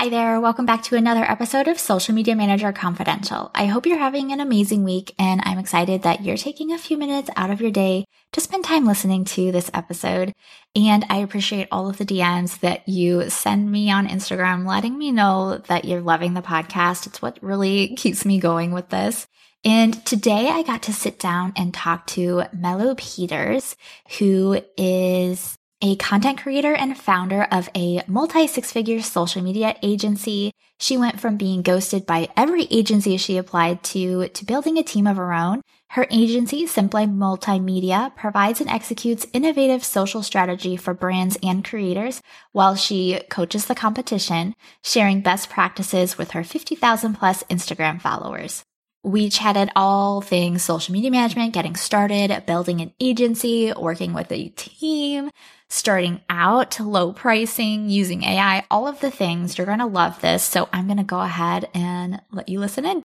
Hi there. Welcome back to another episode of Social Media Manager Confidential. I hope you're having an amazing week, and I'm excited that you're taking a few minutes out of your day to spend time listening to this episode. And I appreciate all of the DMs that you send me on Instagram, letting me know that you're loving the podcast. It's what really keeps me going with this. And today I got to sit down and talk to Milou Pietersz, who is a content creator and founder of a multi-six-figure social media agency. She went from being ghosted by every agency she applied to building a team of her own. Her agency, Simply Multimedia, provides and executes innovative social strategy for brands and creators while she coaches the competition, sharing best practices with her 50,000-plus Instagram followers. We chatted all things social media management, getting started, building an agency, working with a team, starting out, low pricing, using AI, all of the things. You're going to love this. So I'm going to go ahead and let you listen in.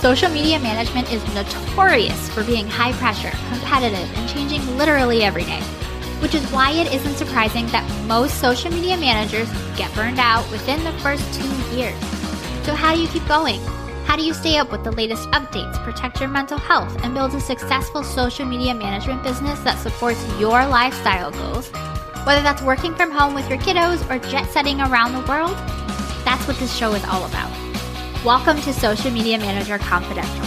Social media management is notorious for being high pressure, competitive, and changing literally every day, which is why it isn't surprising that most social media managers get burned out within the first 2 years. So how do you keep going? How do you stay up with the latest updates, protect your mental health, and build a successful social media management business that supports your lifestyle goals, whether that's working from home with your kiddos or jet setting around the world? That's what this show is all about. Welcome to Social Media Manager Confidential.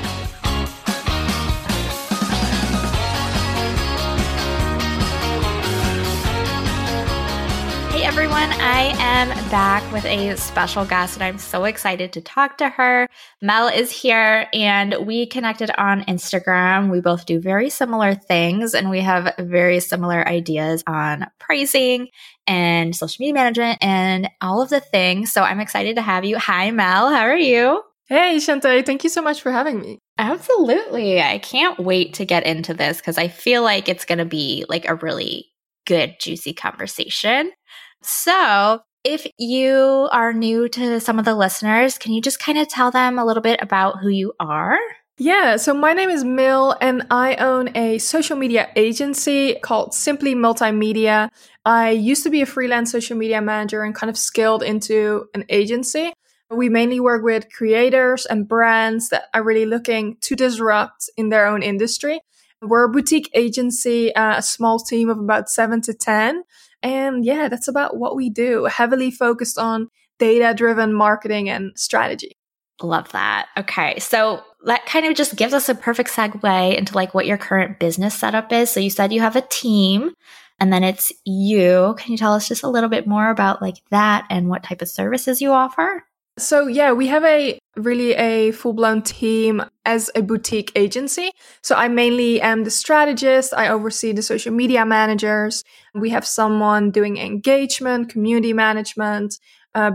Hey everyone, I am back with a special guest and I'm so excited to talk to her. Mel is here and we connected on Instagram. We both do very similar things and we have very similar ideas on pricing and social media management and all of the things. So I'm excited to have you. Hi Mel, how are you? Hey Shantae, thank you so much for having me. Absolutely. I can't wait to get into this because I feel like it's going to be like a really good, juicy conversation. So if you are new to some of the listeners, can you just kind of tell them a little bit about who you are? Yeah, so my name is Mil and I own a social media agency called Simply Multimedia. I used to be a freelance social media manager and kind of scaled into an agency. We mainly work with creators and brands that are really looking to disrupt in their own industry. We're a boutique agency, a small team of about 7 to 10. And yeah, that's about what we do, heavily focused on data-driven marketing and strategy. Love that. Okay. So that kind of just gives us a perfect segue into like what your current business setup is. So you said you have a team and then it's you. Can you tell us just a little bit more about like that and what type of services you offer? So yeah, we have a full-blown team as a boutique agency. So I mainly am the strategist. I oversee the social media managers. We have someone doing engagement, community management,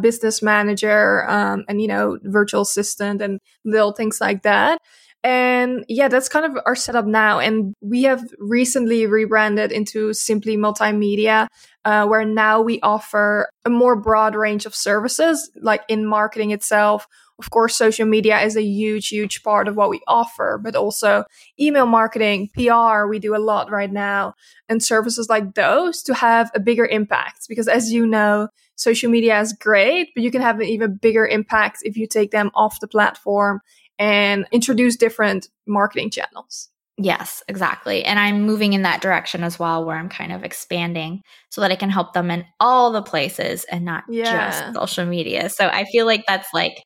business manager, and, you know, virtual assistant and little things like that. And yeah, that's kind of our setup now. And we have recently rebranded into Simply Multimedia, where now we offer a more broad range of services, like in marketing itself. Of course, social media is a huge, huge part of what we offer, but also email marketing, PR, we do a lot right now, and services like those to have a bigger impact. Because as you know, social media is great, but you can have an even bigger impact if you take them off the platform and introduce different marketing channels. Yes, exactly. And I'm moving in that direction as well, where I'm kind of expanding so that I can help them in all the places and not just social media. So I feel like that's like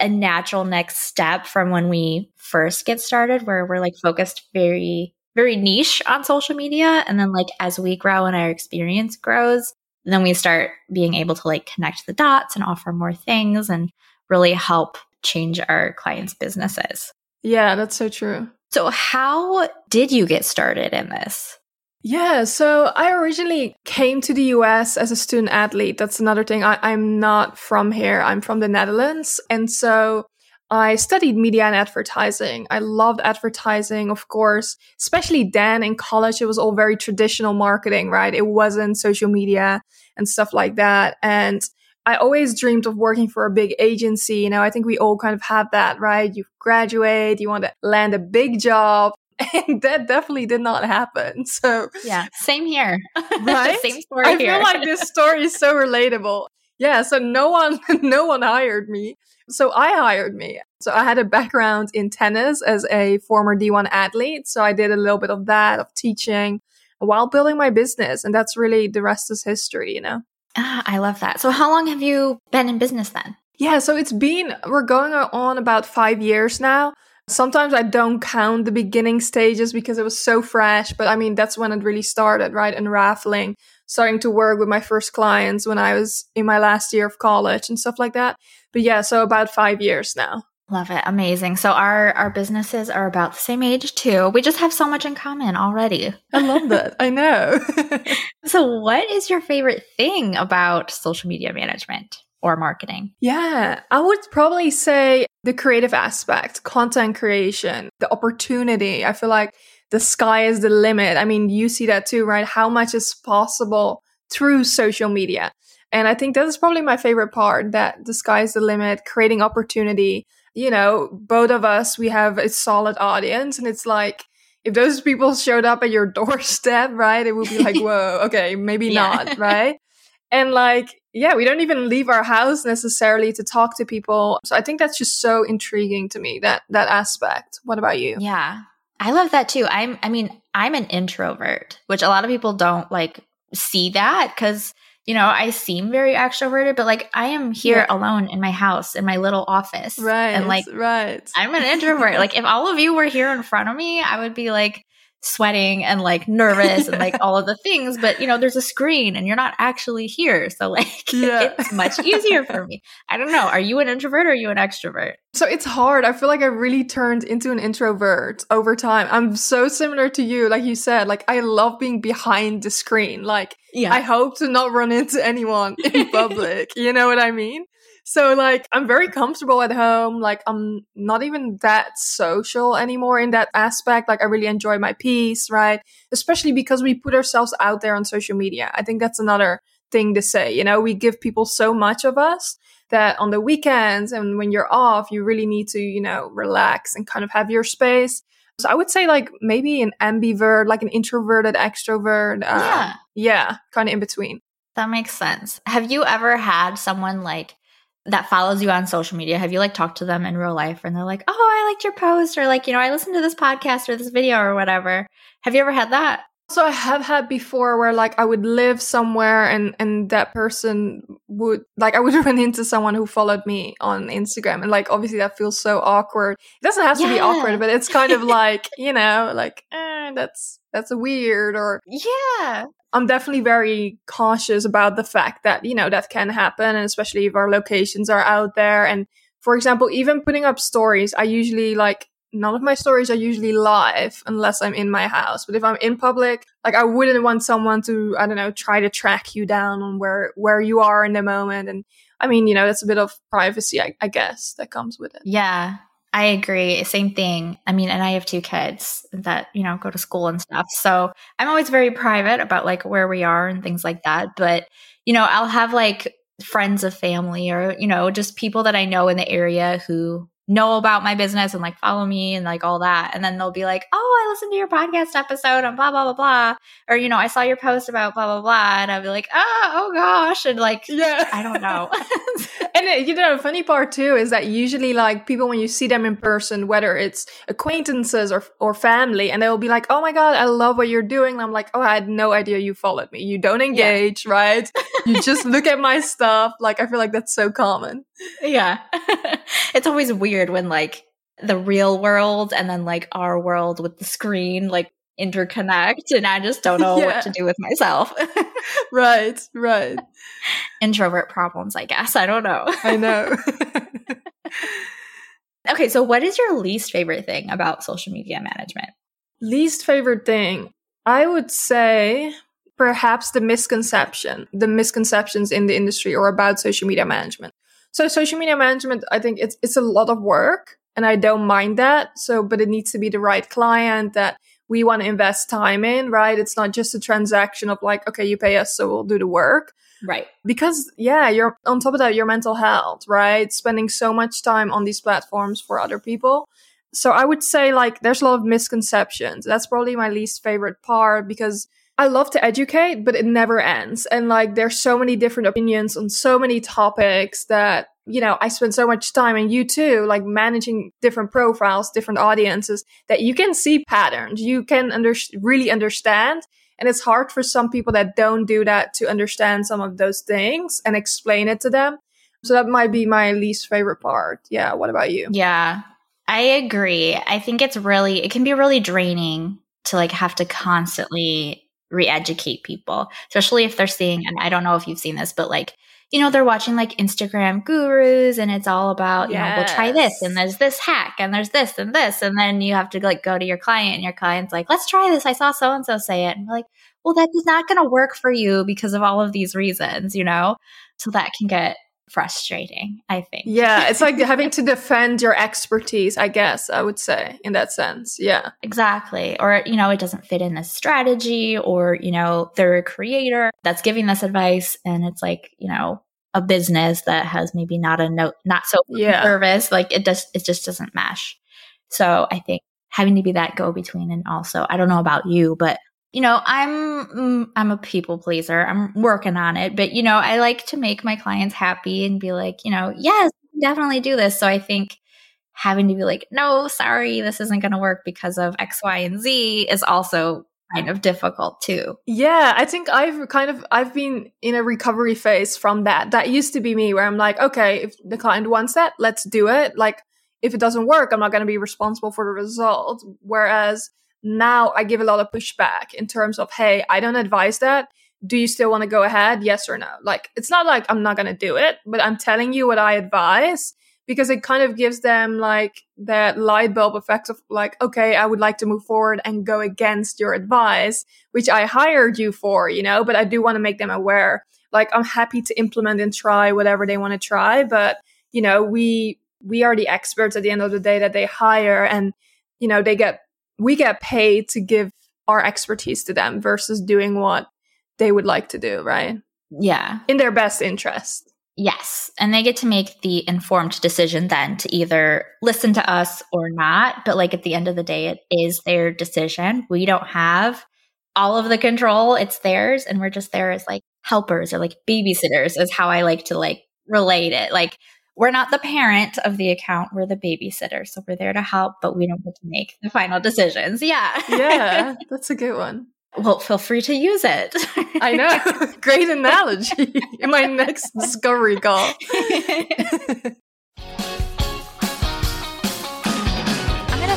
a natural next step from when we first get started, where we're like focused very, very niche on social media. And then like as we grow and our experience grows, then we start being able to like connect the dots and offer more things and really help change our clients' businesses. Yeah, that's so true. So how did you get started in this? Yeah, so I originally came to the US as a student athlete. That's another thing. I'm not from here. I'm from the Netherlands. And so I studied media and advertising. I loved advertising, of course. Especially then in college, it was all very traditional marketing, right? It wasn't social media and stuff like that. And I always dreamed of working for a big agency. You know, I think we all kind of have that, right? You graduate, you want to land a big job. And that definitely did not happen. So yeah, same here. Right? Same story I here. I feel like this story is so relatable. Yeah, so no one hired me. So I hired me. So I had a background in tennis as a former D1 athlete. So I did a little bit of that, of teaching while building my business. And that's really the rest is history, you know? Ah, I love that. So how long have you been in business then? Yeah, so we're going on about 5 years now. Sometimes I don't count the beginning stages because it was so fresh. But I mean, that's when it really started, right? Unraveling, starting to work with my first clients when I was in my last year of college and stuff like that. But yeah, so about 5 years now. Love it. Amazing. So our businesses are about the same age too. We just have so much in common already. I love that. I know. So what is your favorite thing about social media management or marketing? Yeah, I would probably say the creative aspect, content creation, the opportunity. I feel like the sky is the limit. I mean, you see that too, right? How much is possible through social media? And I think that is probably my favorite part, that the sky is the limit, creating opportunity. You know, both of us, we have a solid audience. And it's like, if those people showed up at your doorstep, right? It would be like, whoa, okay, maybe not, right? And like, yeah, we don't even leave our house necessarily to talk to people. So I think that's just so intriguing to me, that aspect. What about you? Yeah, I love that too. I'm an introvert, which a lot of people don't like see that because, you know, I seem very extroverted, but like I am here alone in my house, in my little office. Right. And like, I'm an introvert. Like if all of you were here in front of me, I would be like sweating and like nervous and like all of the things, but you know, there's a screen and you're not actually here. So like, it's much easier for me. I don't know. Are you an introvert or are you an extrovert? So it's hard. I feel like I really turned into an introvert over time. I'm so similar to you. Like you said, like I love being behind the screen. Like I hope to not run into anyone in public. You know what I mean? So like, I'm very comfortable at home. Like I'm not even that social anymore in that aspect. Like I really enjoy my peace, right? Especially because we put ourselves out there on social media. I think that's another thing to say, you know, we give people so much of us that on the weekends and when you're off, you really need to, you know, relax and kind of have your space. So I would say like maybe an ambivert, like an introverted extrovert. Yeah, kind of in between. That makes sense. Have you ever had someone like, that follows you on social media, have you like talked to them in real life and they're like, oh, I liked your post or like, you know, I listened to this podcast or this video or whatever. Have you ever had that? So I have had before where like I would live somewhere and that person would like, I would run into someone who followed me on Instagram. And like, obviously that feels so awkward. It doesn't have to be awkward, but it's kind of like, you know, like, that's weird or yeah. I'm definitely very cautious about the fact that, you know, that can happen. And especially if our locations are out there. And for example, even putting up stories, I usually like none of my stories are usually live unless I'm in my house. But if I'm in public, like I wouldn't want someone to, I don't know, try to track you down on where you are in the moment. And I mean, you know, that's a bit of privacy, I guess, that comes with it. Yeah. I agree. Same thing. I mean, and I have two kids that, you know, go to school and stuff. So I'm always very private about like where we are and things like that. But, you know, I'll have like friends of family or, you know, just people that I know in the area who know about my business and like follow me and like all that. And then they'll be like, oh, I listened to your podcast episode and blah, blah, blah, blah. Or, you know, I saw your post about blah, blah, blah. And I'll be like, oh gosh. And like, I don't know. And you know, the funny part too is that usually like people, when you see them in person, whether it's acquaintances or family, and they'll be like, oh my God, I love what you're doing. And I'm like, oh, I had no idea you followed me. You don't engage, right? You just look at my stuff. Like, I feel like that's so common. Yeah. It's always weird when like the real world and then like our world with the screen like interconnect and I just don't know what to do with myself. Right. Introvert problems, I guess. I don't know. I know. Okay, so what is your least favorite thing about social media management? Least favorite thing, I would say perhaps the misconceptions in the industry or about social media management. So social media management, I think it's a lot of work, and I don't mind that. So, but it needs to be the right client that we want to invest time in, right? It's not just a transaction of like, okay, you pay us, so we'll do the work. Right. Because yeah, you're on top of that, your mental health, right? Spending so much time on these platforms for other people. So I would say like there's a lot of misconceptions. That's probably my least favorite part, because I love to educate, but it never ends. And like there's so many different opinions on so many topics that, you know, I spend so much time, and you too, like managing different profiles, different audiences, that you can see patterns, you can really understand. And it's hard for some people that don't do that to understand some of those things and explain it to them. So that might be my least favorite part. Yeah. What about you? Yeah, I agree. I think it can be really draining to like have to constantly re-educate people, especially if they're seeing, and I don't know if you've seen this, but like, you know, they're watching like Instagram gurus, and it's all about, you know, we'll try this, and there's this hack, and there's this and this. And then you have to like go to your client, and your client's like, let's try this. I saw so-and-so say it. And we're like, well, that is not going to work for you because of all of these reasons, you know? So that can get frustrating, I think. Yeah. It's like having to defend your expertise, I guess, I would say, in that sense. Yeah. Exactly. Or, you know, it doesn't fit in this strategy, or, you know, they're a creator that's giving this advice, and it's like, you know, a business that has maybe not so service. Like it just doesn't mesh. So I think having to be that go-between. And also, I don't know about you, but you know, I'm a people pleaser. I'm working on it. But, you know, I like to make my clients happy and be like, you know, yes, definitely do this. So I think having to be like, no, sorry, this isn't going to work because of X, Y, and Z is also kind of difficult too. Yeah, I think I've been in a recovery phase from that. That used to be me, where I'm like, okay, if the client wants that, let's do it. Like, if it doesn't work, I'm not going to be responsible for the result. Whereas now I give a lot of pushback in terms of, hey, I don't advise that. Do you still want to go ahead? Yes or no? Like, it's not like I'm not going to do it, but I'm telling you what I advise, because it kind of gives them like that light bulb effect of like, okay, I would like to move forward and go against your advice, which I hired you for, you know, but I do want to make them aware. Like, I'm happy to implement and try whatever they want to try. But, you know, we are the experts at the end of the day that they hire, and, you know, we get paid to give our expertise to them versus doing what they would like to do, right? Yeah. In their best interest. Yes. And they get to make the informed decision then to either listen to us or not. But like at the end of the day, it is their decision. We don't have all of the control. It's theirs. And we're just there as like helpers or like babysitters, is how I like to like relate it. Like, we're not the parent of the account. We're the babysitter. So we're there to help, but we don't get to make the final decisions. Yeah. Yeah. That's a good one. Well, feel free to use it. I know. Great analogy. In my next discovery call.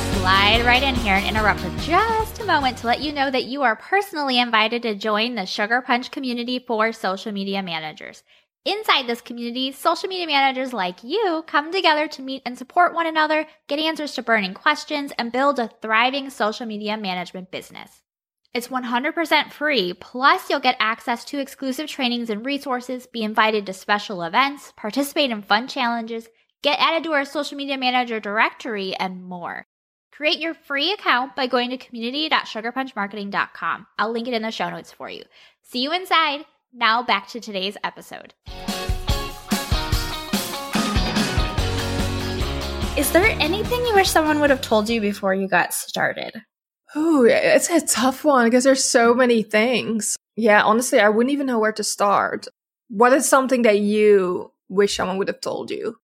Slide right in here and interrupt for just a moment to let you know that you are personally invited to join the Sugar Punch community for social media managers. Inside this community, social media managers like you come together to meet and support one another, get answers to burning questions, and build a thriving social media management business. It's 100% free, plus you'll get access to exclusive trainings and resources, be invited to special events, participate in fun challenges, get added to our social media manager directory, and more. Create your free account by going to community.sugarpunchmarketing.com. I'll link it in the show notes for you. See you inside. Now back to today's episode. Is there anything you wish someone would have told you before you got started? Oh, it's a tough one because there's so many things. Yeah, honestly, I wouldn't even know where to start. What is something that you wish someone would have told you?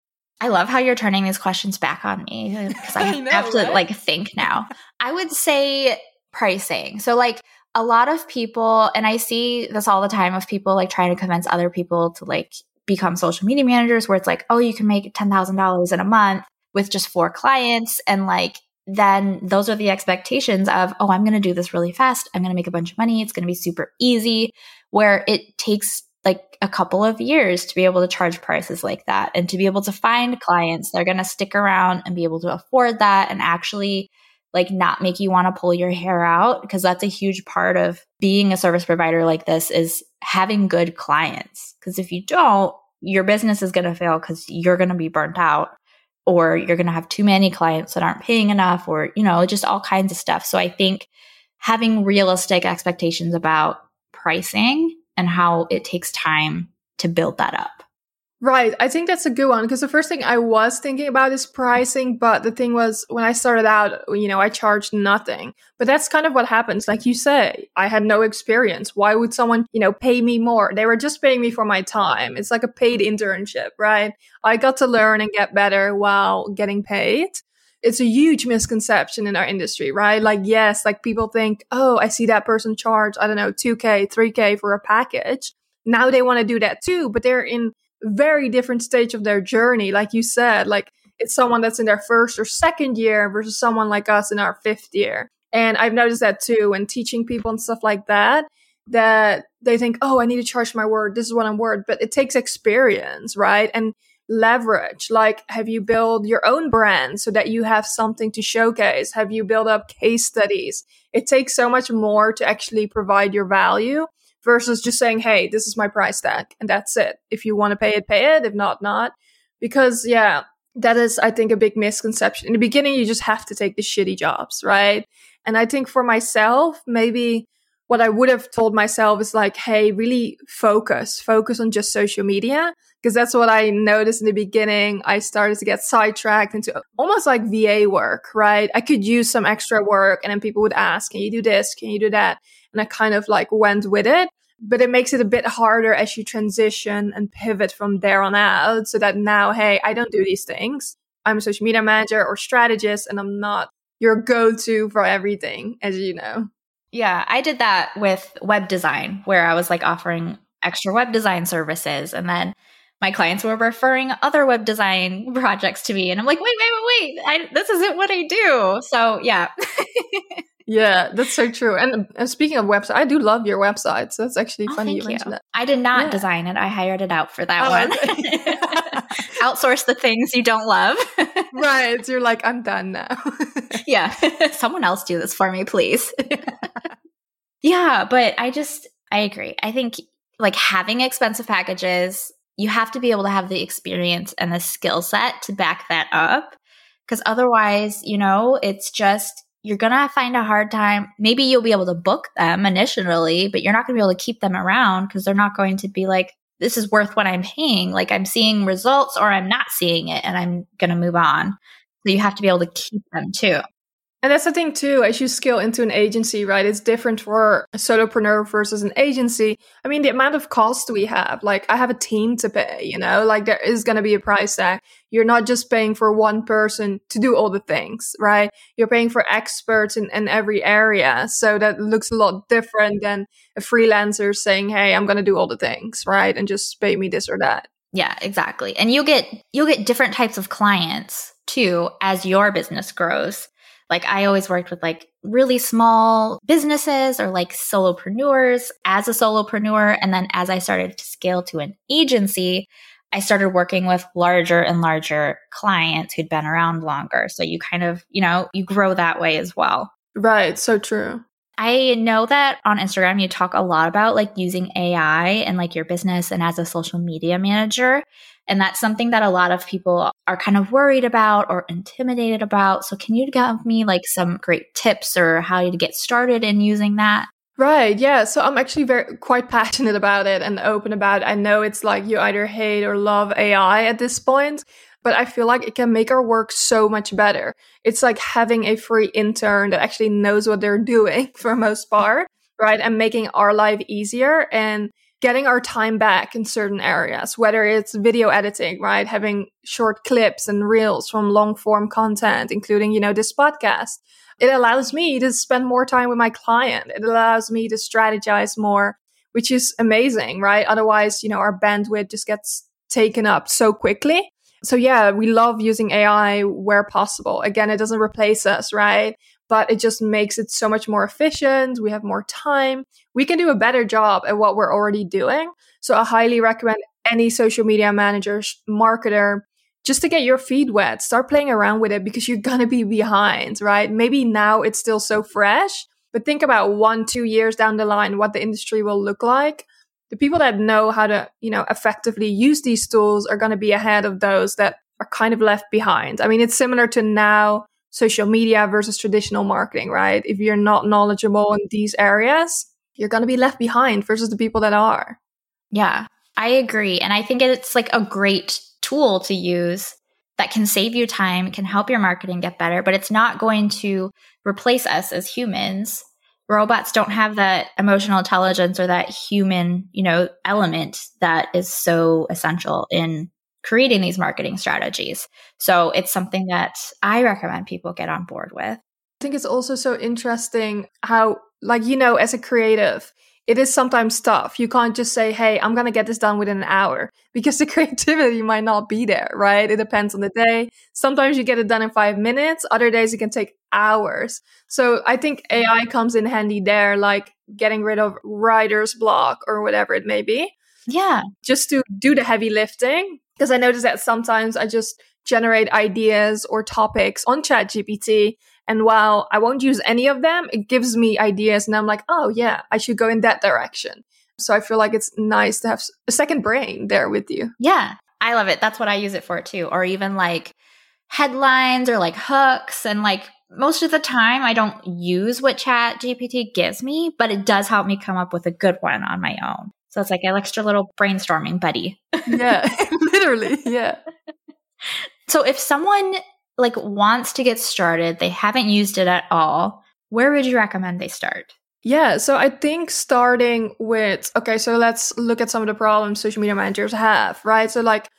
I love how you're turning these questions back on me, because I know, have to like think now. I would say pricing. So like, a lot of people, and I see this all the time of people like trying to convince other people to like become social media managers, where it's like, oh, you can make $10,000 in a month with just 4 clients. And like, then those are the expectations of, oh, I'm going to do this really fast. I'm going to make a bunch of money. It's going to be super easy, where it takes like a couple of years to be able to charge prices like that, and to be able to find clients that are going to stick around and be able to afford that, and actually like not make you want to pull your hair out, because that's a huge part of being a service provider like this, is having good clients. Because if you don't, your business is going to fail because you're going to be burnt out, or you're going to have too many clients that aren't paying enough, or, you know, just all kinds of stuff. So I think having realistic expectations about pricing and how it takes time to build that up. Right. I think that's a good one, because the first thing I was thinking about is pricing. But the thing was, when I started out, you know, I charged nothing. But that's kind of what happens. Like you say, I had no experience. Why would someone, you know, pay me more? They were just paying me for my time. It's like a paid internship, right? I got to learn and get better while getting paid. It's a huge misconception in our industry, right? Like, yes, like people think, oh, I see that person charge, I don't know, 2K, 3K for a package. Now they want to do that too, but they're in very different stage of their journey. Like you said, like it's someone that's in their first or second year versus someone like us in our fifth year. And I've noticed that too when teaching people and stuff like that, that they think, oh, I need to charge my word. This is what I'm worth. But it takes experience, right? And leverage. Like, have you built your own brand so that you have something to showcase? Have you built up case studies? It takes so much more to actually provide your value versus just saying, hey, this is my price tag and that's it. If you want to pay it. If not, not. Because, yeah, that is, I think, a big misconception. In the beginning, you just have to take the shitty jobs, right? And I think for myself, maybe what I would have told myself is like, hey, really focus on just social media. Because that's what I noticed in the beginning. I started to get sidetracked into almost like VA work, right? I could use some extra work and then people would ask, can you do this? Can you do that? And I kind of like went with it, but it makes it a bit harder as you transition and pivot from there on out, so that now, hey, I don't do these things. I'm a social media manager or strategist, and I'm not your go-to for everything, as you know. Yeah, I did that with web design, where I was like offering extra web design services. And then my clients were referring other web design projects to me. And I'm like, wait, this isn't what I do. So yeah. Yeah, that's so true. And speaking of websites, I do love your website. So that's actually funny you mentioned that. I did not design it. I hired it out for that one. Outsource the things you don't love. Right. So you're like, I'm done now. Yeah. Someone else do this for me, please. Yeah. But I agree. I think like having expensive packages, you have to be able to have the experience and the skill set to back that up. Because otherwise, you know, it's just, you're going to find a hard time. Maybe you'll be able to book them initially, but you're not going to be able to keep them around because they're not going to be like, this is worth what I'm paying. Like I'm seeing results or I'm not seeing it and I'm going to move on. So you have to be able to keep them too. And that's the thing too, as you scale into an agency, right? It's different for a solopreneur versus an agency. I mean, the amount of cost we have, like I have a team to pay, you know, like there is going to be a price tag. You're not just paying for one person to do all the things, right? You're paying for experts in every area. So that looks a lot different than a freelancer saying, hey, I'm going to do all the things, right? And just pay me this or that. Yeah, exactly. And you'll get different types of clients too, as your business grows. Like I always worked with like really small businesses or like solopreneurs as a solopreneur. And then as I started to scale to an agency, I started working with larger and larger clients who'd been around longer. So you kind of, you know, you grow that way as well. Right. So true. I know that on Instagram, you talk a lot about like using AI and like your business and as a social media manager. And that's something that a lot of people are kind of worried about or intimidated about. So can you give me like some great tips or how to get started in using that? Right. Yeah. So I'm actually quite passionate about it and open about it. I know it's like you either hate or love AI at this point, but I feel like it can make our work so much better. It's like having a free intern that actually knows what they're doing for the most part, right? And making our life easier and getting our time back in certain areas, whether it's video editing, right? Having short clips and reels from long form content, including, you know, this podcast. It allows me to spend more time with my client. It allows me to strategize more, which is amazing, right? Otherwise, you know, our bandwidth just gets taken up so quickly. So yeah, we love using AI where possible. Again, it doesn't replace us, right? But it just makes it so much more efficient. We have more time. We can do a better job at what we're already doing. So I highly recommend any social media manager, marketer, just to get your feet wet. Start playing around with it because you're going to be behind, right? Maybe now it's still so fresh, but think about 1-2 years down the line, what the industry will look like. the people that know how to, you know, effectively use these tools are going to be ahead of those that are kind of left behind. I mean, it's similar to now social media versus traditional marketing, right? If you're not knowledgeable in these areas, you're going to be left behind versus the people that are. Yeah, I agree. And I think it's like a great tool to use that can save you time, can help your marketing get better, but it's not going to replace us as humans. Robots don't have that emotional intelligence or that human, you know, element that is so essential in creating these marketing strategies. So it's something that I recommend people get on board with. I think it's also so interesting how, like, you know, as a creative, it is sometimes tough. You can't just say, hey, I'm going to get this done within an hour, because the creativity might not be there, right? It depends on the day. Sometimes you get it done in 5 minutes. Other days it can take hours. So I think AI comes in handy there, like getting rid of writer's block or whatever it may be. Yeah. Just to do the heavy lifting. Because I notice that sometimes I just generate ideas or topics on ChatGPT. And while I won't use any of them, it gives me ideas and I'm like, oh yeah, I should go in that direction. So I feel like it's nice to have a second brain there with you. Yeah, I love it. That's what I use it for too. Or even like headlines or like hooks. And like most of the time I don't use what ChatGPT gives me, but it does help me come up with a good one on my own. So it's like an extra little brainstorming buddy. Yeah, literally. Yeah. So if someone like wants to get started, they haven't used it at all, where would you recommend they start? Yeah, so I think starting with, okay, so let's look at some of the problems social media managers have, right? So like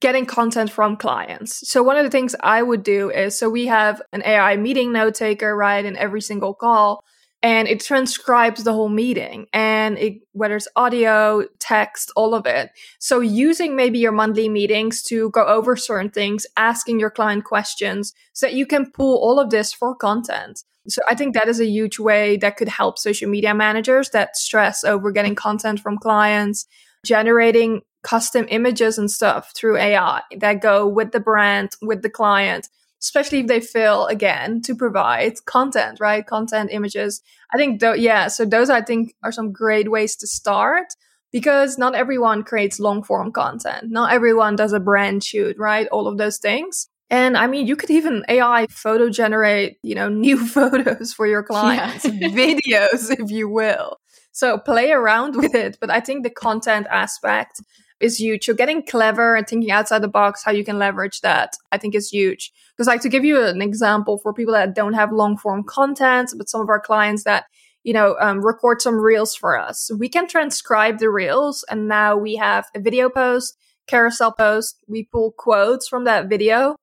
getting content from clients. So one of the things I would do is, so we have an AI meeting note taker, right, in every single call, and it transcribes the whole meeting, and it, whether it's audio, text, all of it. So using maybe your monthly meetings to go over certain things, asking your client questions so that you can pull all of this for content. So I think that is a huge way that could help social media managers that stress over getting content from clients, generating custom images and stuff through AI that go with the brand, with the client. Especially if they fail again to provide content, right? Content, images. I think, so those I think are some great ways to start, because not everyone creates long form content. Not everyone does a brand shoot, right? All of those things. And I mean, you could even AI photo generate, you know, new photos for your clients, videos, if you will. So play around with it. But I think the content aspect is huge. So getting clever and thinking outside the box, how you can leverage that, I think is huge. Because like, to give you an example for people that don't have long form content, but some of our clients that, you know, record some reels for us, we can transcribe the reels. And now we have a video post, carousel post, we pull quotes from that video.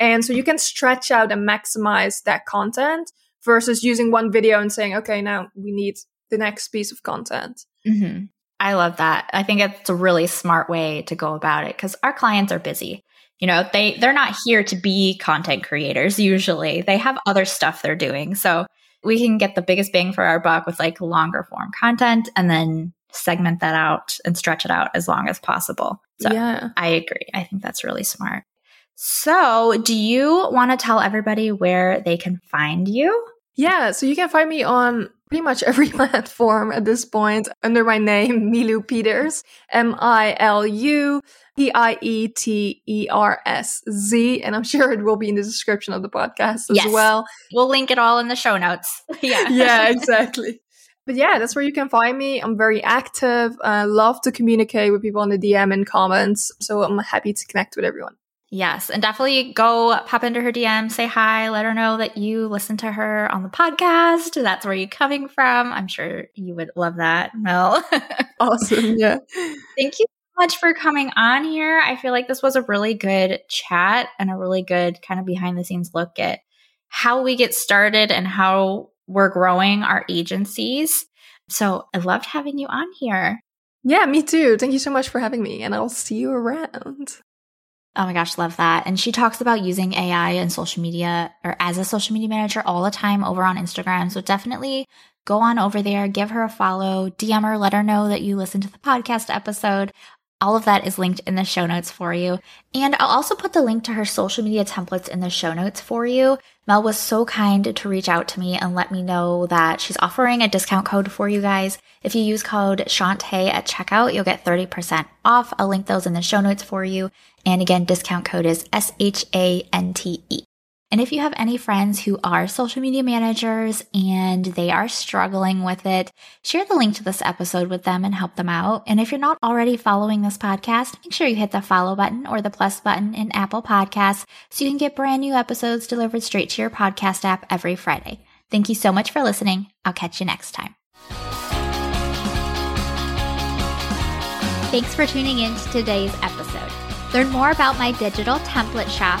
And so you can stretch out and maximize that content versus using one video and saying, okay, now we need the next piece of content. Mm-hmm. I love that. I think it's a really smart way to go about it, because our clients are busy. You know, they're not here to be content creators usually. They have other stuff they're doing. So we can get the biggest bang for our buck with like longer form content, and then segment that out and stretch it out as long as possible. So yeah. I agree. I think that's really smart. So do you want to tell everybody where they can find you? Yeah, so you can find me on pretty much every platform at this point under my name, Milou Pietersz, Milou Pietersz. And I'm sure it will be in the description of the podcast as well. We'll link it all in the show notes. Yeah, yeah, exactly. But yeah, that's where you can find me. I'm very active. I love to communicate with people on the DM and comments. So I'm happy to connect with everyone. Yes. And definitely go pop into her DM, say hi, let her know that you listen to her on the podcast. That's where you're coming from. I'm sure you would love that, Mel. Awesome. Yeah. Thank you so much for coming on here. I feel like this was a really good chat and a really good kind of behind the scenes look at how we get started and how we're growing our agencies. So I loved having you on here. Yeah, me too. Thank you so much for having me, and I'll see you around. Oh my gosh, love that. And she talks about using AI and social media, or as a social media manager, all the time over on Instagram. So definitely go on over there, give her a follow, DM her, let her know that you listened to the podcast episode. All of that is linked in the show notes for you. And I'll also put the link to her social media templates in the show notes for you. Mel was so kind to reach out to me and let me know that she's offering a discount code for you guys. If you use code Shantae at checkout, you'll get 30% off. I'll link those in the show notes for you. And again, discount code is SHANTE. And if you have any friends who are social media managers and they are struggling with it, share the link to this episode with them and help them out. And if you're not already following this podcast, make sure you hit the follow button or the plus button in Apple Podcasts so you can get brand new episodes delivered straight to your podcast app every Friday. Thank you so much for listening. I'll catch you next time. Thanks for tuning in to today's episode. Learn more about my digital template shop,